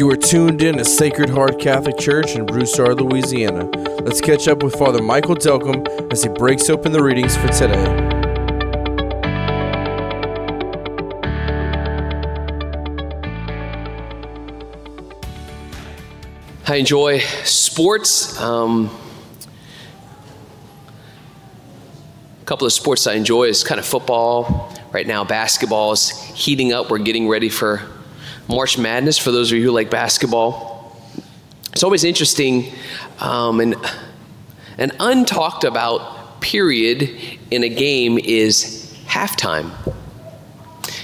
You are tuned in to Sacred Heart Catholic Church in Broussard, Louisiana. Let's catch up with Father Michael Delcombe as he breaks open the readings for today. I enjoy sports. A couple of sports I enjoy is kind of football. Right now, basketball is heating up. We're getting ready for March Madness, for those of you who like basketball. It's always interesting, and an untalked about period in a game is halftime.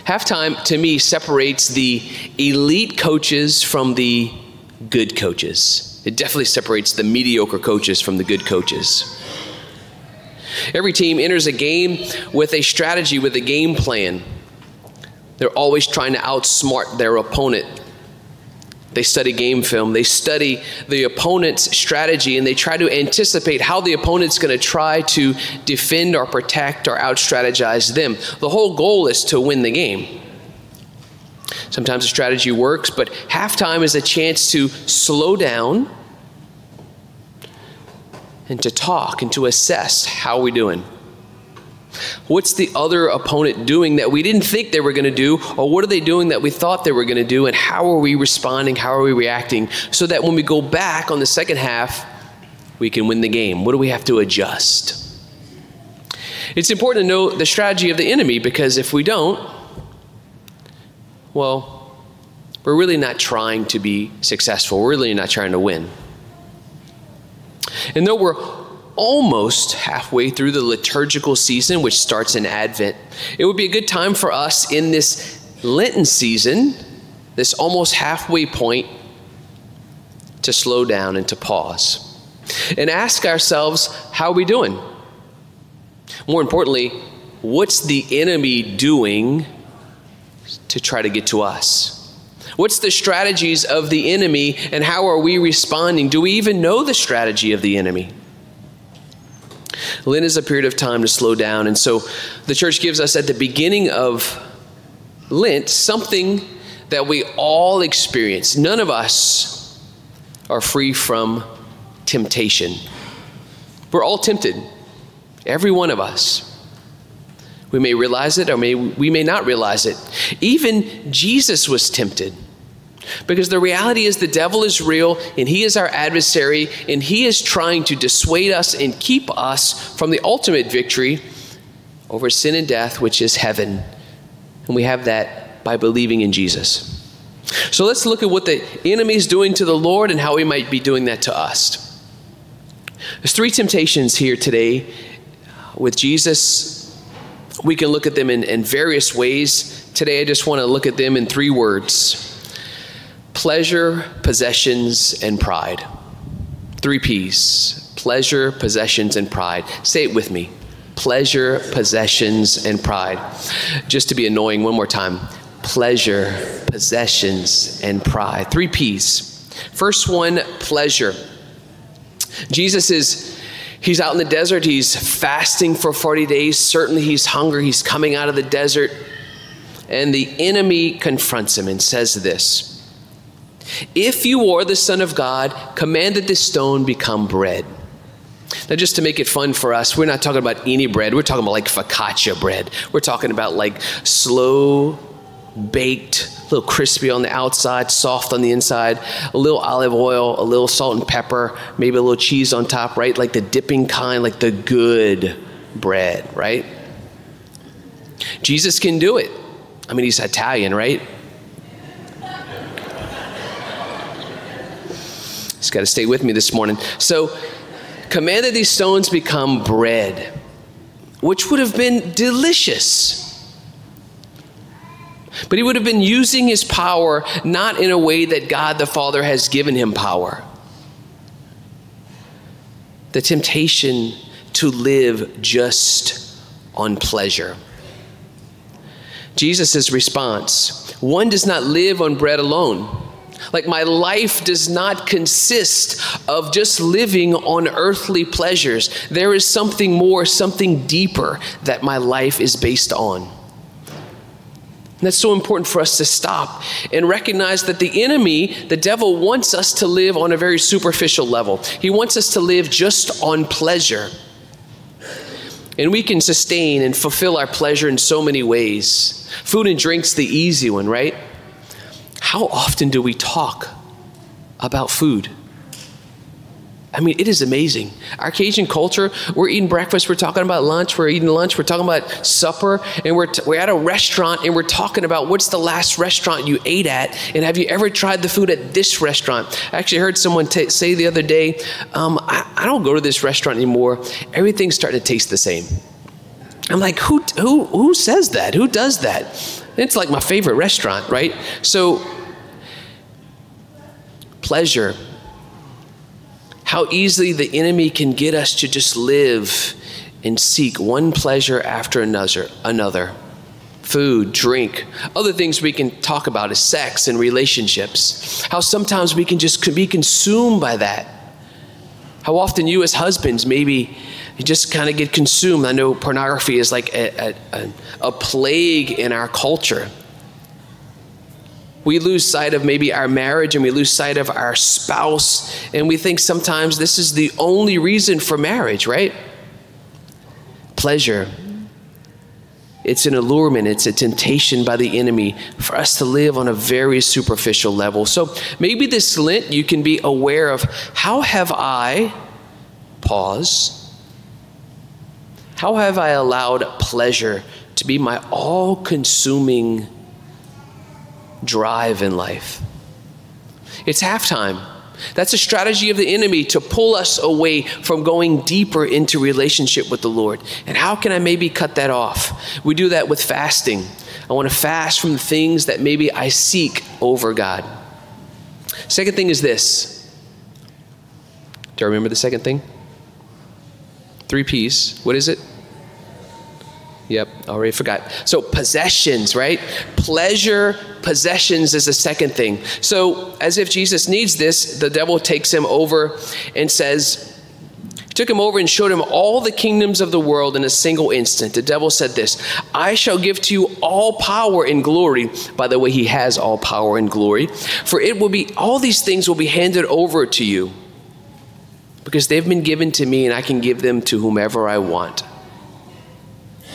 Halftime, to me, separates the elite coaches from the good coaches. It definitely separates the mediocre coaches from the good coaches. Every team enters a game with a strategy, with a game plan. They're always trying to outsmart their opponent. They study game film. They study the opponent's strategy, and they try to anticipate how the opponent's going to try to defend or protect or out-strategize them. The whole goal is to win the game. Sometimes the strategy works, but halftime is a chance to slow down and to talk and to assess, how are we doing? What's the other opponent doing that we didn't think they were going to do, or what are they doing that we thought they were going to do, and how are we responding, how are we reacting, so that when we go back on the second half, we can win the game? What do we have to adjust? It's important to know the strategy of the enemy, because if we don't, well, we're really not trying to be successful. We're really not trying to win. And though we're almost halfway through the liturgical season, which starts in Advent, it would be a good time for us in this Lenten season, this almost halfway point, to slow down and to pause and ask ourselves, how are we doing? More importantly, what's the enemy doing to try to get to us? What's the strategies of the enemy, and how are we responding? Do we even know the strategy of the enemy? Lent is a period of time to slow down, and so the church gives us at the beginning of Lent something that we all experience. None of us are free from temptation. We're all tempted, every one of us. We may realize it, or we may not realize it. Even Jesus was tempted, because the reality is the devil is real, and he is our adversary, and he is trying to dissuade us and keep us from the ultimate victory over sin and death, which is heaven. And we have that by believing in Jesus. So let's look at what the enemy is doing to the Lord and how he might be doing that to us. There's three temptations here today with Jesus. We can look at them in various ways. Today, I just want to look at them in three words: pleasure, possessions, and pride. Three P's: pleasure, possessions, and pride. Say it with me: pleasure, possessions, and pride. Just to be annoying, one more time: pleasure, possessions, and pride. Three P's. First one, pleasure. Jesus He's out in the desert. He's fasting for 40 days. Certainly he's hungry. He's coming out of the desert. And the enemy confronts him and says this: "If you are the Son of God, command that this stone become bread." Now, just to make it fun for us, we're not talking about any bread. We're talking about like focaccia bread. We're talking about like slow baked, a little crispy on the outside, soft on the inside, a little olive oil, a little salt and pepper, maybe a little cheese on top, right? Like the dipping kind, like the good bread, right? Jesus can do it. I mean, he's Italian, right? Just got to stay with me this morning. So, command that these stones become bread, which would have been delicious. But he would have been using his power not in a way that God the Father has given him power. The temptation to live just on pleasure. Jesus' response: one does not live on bread alone. Like, my life does not consist of just living on earthly pleasures. There is something more, something deeper that my life is based on. And that's so important for us to stop and recognize that the enemy, the devil, wants us to live on a very superficial level. He wants us to live just on pleasure. And we can sustain and fulfill our pleasure in so many ways. Food and drink's the easy one, right? How often do we talk about food? I mean, it is amazing. Our Cajun culture, we're eating breakfast, we're talking about lunch, we're eating lunch, we're talking about supper, and we're at a restaurant and we're talking about what's the last restaurant you ate at, and have you ever tried the food at this restaurant? I actually heard someone say the other day, I don't go to this restaurant anymore. Everything's starting to taste the same. I'm like, who says that? Who does that? It's like my favorite restaurant, right? So, pleasure. How easily the enemy can get us to just live and seek one pleasure after another. Food, drink. Other things we can talk about is sex and relationships. How sometimes we can just be consumed by that. How often you as husbands maybe you just kind of get consumed. I know pornography is like a plague in our culture. We lose sight of maybe our marriage and we lose sight of our spouse, and we think sometimes this is the only reason for marriage, right? Pleasure. It's an allurement, it's a temptation by the enemy for us to live on a very superficial level. So maybe this Lent you can be aware of, how have I allowed pleasure to be my all-consuming drive in life? It's halftime. That's a strategy of the enemy to pull us away from going deeper into relationship with the Lord. And how can I maybe cut that off? We do that with fasting. I want to fast from the things that maybe I seek over God. Second thing is this. Do I remember the second thing? 3 P's. What is it? Yep, already forgot. So possessions, right? Pleasure, possessions is the second thing. So as if Jesus needs this, the devil takes him over and says, took him over and showed him all the kingdoms of the world in a single instant. The devil said this, I shall give to you all power and glory. By the way, he has all power and glory. For it will be, all these things will be handed over to you because they've been given to me and I can give them to whomever I want.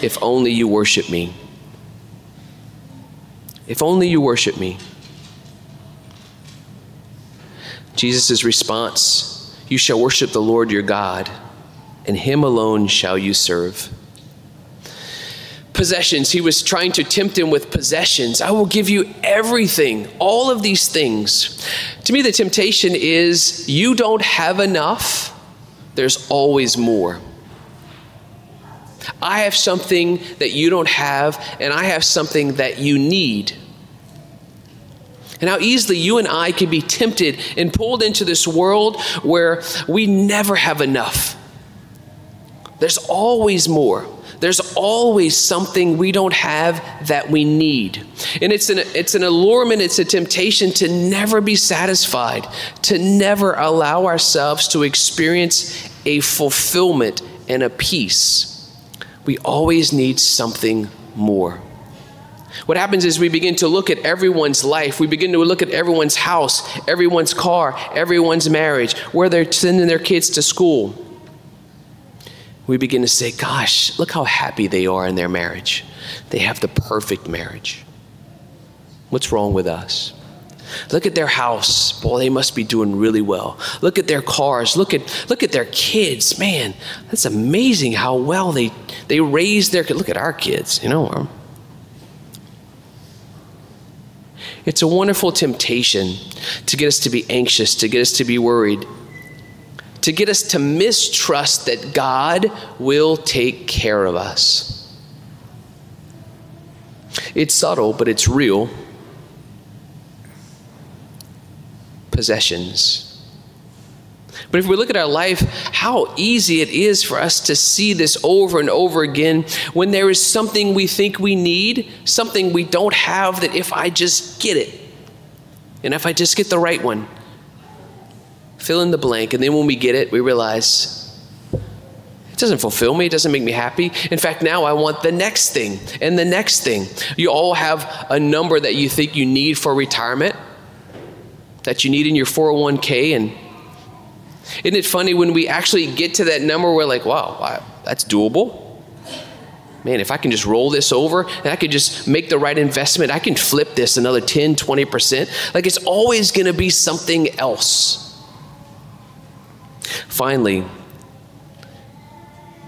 If only you worship me. If only you worship me. Jesus' response, you shall worship the Lord your God, and him alone shall you serve. Possessions, he was trying to tempt him with possessions. I will give you everything, all of these things. To me, the temptation is you don't have enough, there's always more. I have something that you don't have, and I have something that you need. And how easily you and I can be tempted and pulled into this world where we never have enough. There's always more. There's always something we don't have that we need. And it's an allurement, it's a temptation to never be satisfied, to never allow ourselves to experience a fulfillment and a peace. We always need something more. What happens is we begin to look at everyone's life. We begin to look at everyone's house, everyone's car, everyone's marriage, where they're sending their kids to school. We begin to say, gosh, look how happy they are in their marriage. They have the perfect marriage. What's wrong with us? Look at their house. Boy, they must be doing really well. Look at their cars. Look at their kids. Man, that's amazing how well they raise their kids. Look at our kids, you know. It's a wonderful temptation to get us to be anxious, to get us to be worried, to get us to mistrust that God will take care of us. It's subtle, but it's real. Possessions. But if we look at our life, how easy it is for us to see this over and over again when there is something we think we need, something we don't have, that if I just get it, and if I just get the right one, fill in the blank, and then when we get it, we realize doesn't fulfill me. It doesn't make me happy. In fact, now I want the next thing and the next thing. You all have a number that you think you need for retirement, that you need in your 401k. And isn't it funny when we actually get to that number, we're like, wow, that's doable. Man, if I can just roll this over and I could just make the right investment, I can flip this another 10, 20%. Like, it's always going to be something else. Finally,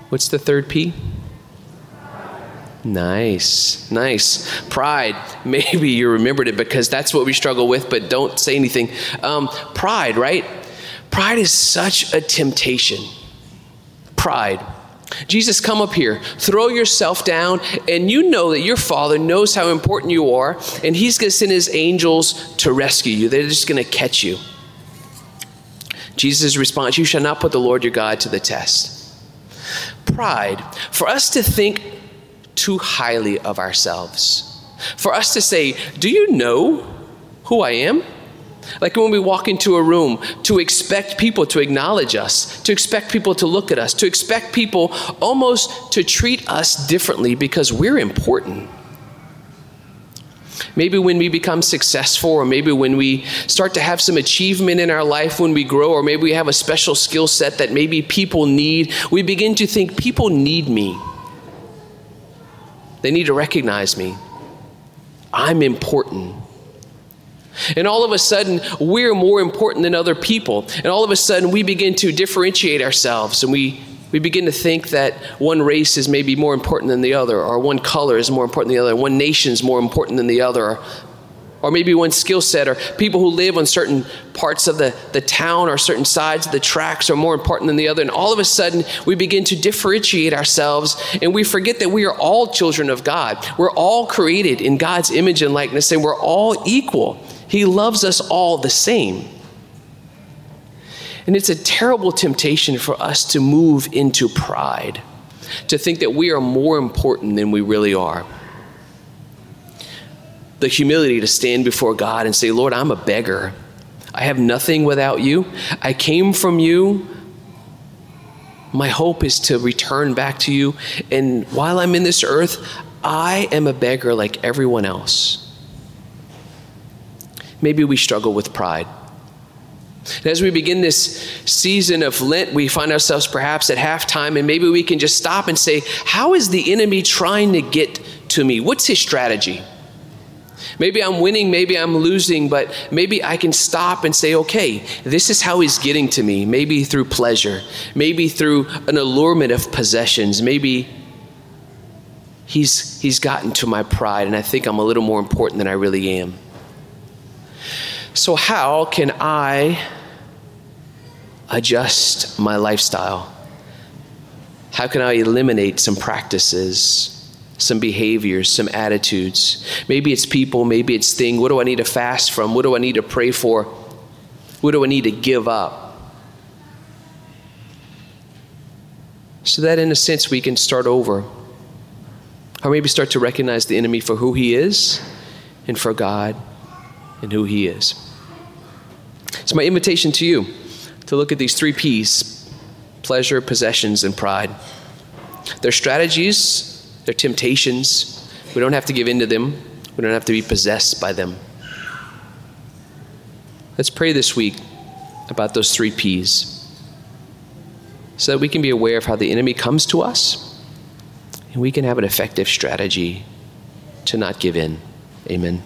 what's the third P? Nice. Pride. Maybe you remembered it because that's what we struggle with, but don't say anything. Pride, right? Pride is such a temptation. Pride. Jesus, come up here, throw yourself down, and you know that your Father knows how important you are, and he's going to send his angels to rescue you. They're just going to catch you. Jesus' response, you shall not put the Lord your God to the test. Pride, for us to think too highly of ourselves, for us to say, do you know who I am? Like when we walk into a room, to expect people to acknowledge us, to expect people to look at us, to expect people almost to treat us differently because we're important. Maybe when we become successful, or maybe when we start to have some achievement in our life, when we grow, or maybe we have a special skill set that maybe people need, we begin to think people need me. They need to recognize me. I'm important. And all of a sudden, we're more important than other people. And all of a sudden, we begin to differentiate ourselves. And we begin to think that one race is maybe more important than the other, or one color is more important than the other, one nation is more important than the other, or maybe one skill set, or people who live on certain parts of the town or certain sides of the tracks are more important than the other. And all of a sudden, we begin to differentiate ourselves, and we forget that we are all children of God. We're all created in God's image and likeness, and we're all equal. He loves us all the same. And it's a terrible temptation for us to move into pride, to think that we are more important than we really are. The humility to stand before God and say, Lord, I'm a beggar. I have nothing without you. I came from you. My hope is to return back to you. And while I'm in this earth, I am a beggar like everyone else. Maybe we struggle with pride. And as we begin this season of Lent, we find ourselves perhaps at halftime, and maybe we can just stop and say, how is the enemy trying to get to me? What's his strategy? Maybe I'm winning, maybe I'm losing, but maybe I can stop and say, okay, this is how he's getting to me. Maybe through pleasure, maybe through an allurement of possessions, maybe he's gotten to my pride, and I think I'm a little more important than I really am. So how can I adjust my lifestyle? How can I eliminate some practices, some behaviors, some attitudes? Maybe it's people, maybe it's things. What do I need to fast from? What do I need to pray for? What do I need to give up? So that in a sense we can start over. Or maybe start to recognize the enemy for who he is and for God and who he is. It's my invitation to you to look at these three P's: pleasure, possessions, and pride. They're strategies, they're temptations. We don't have to give in to them. We don't have to be possessed by them. Let's pray this week about those three P's so that we can be aware of how the enemy comes to us and we can have an effective strategy to not give in. Amen.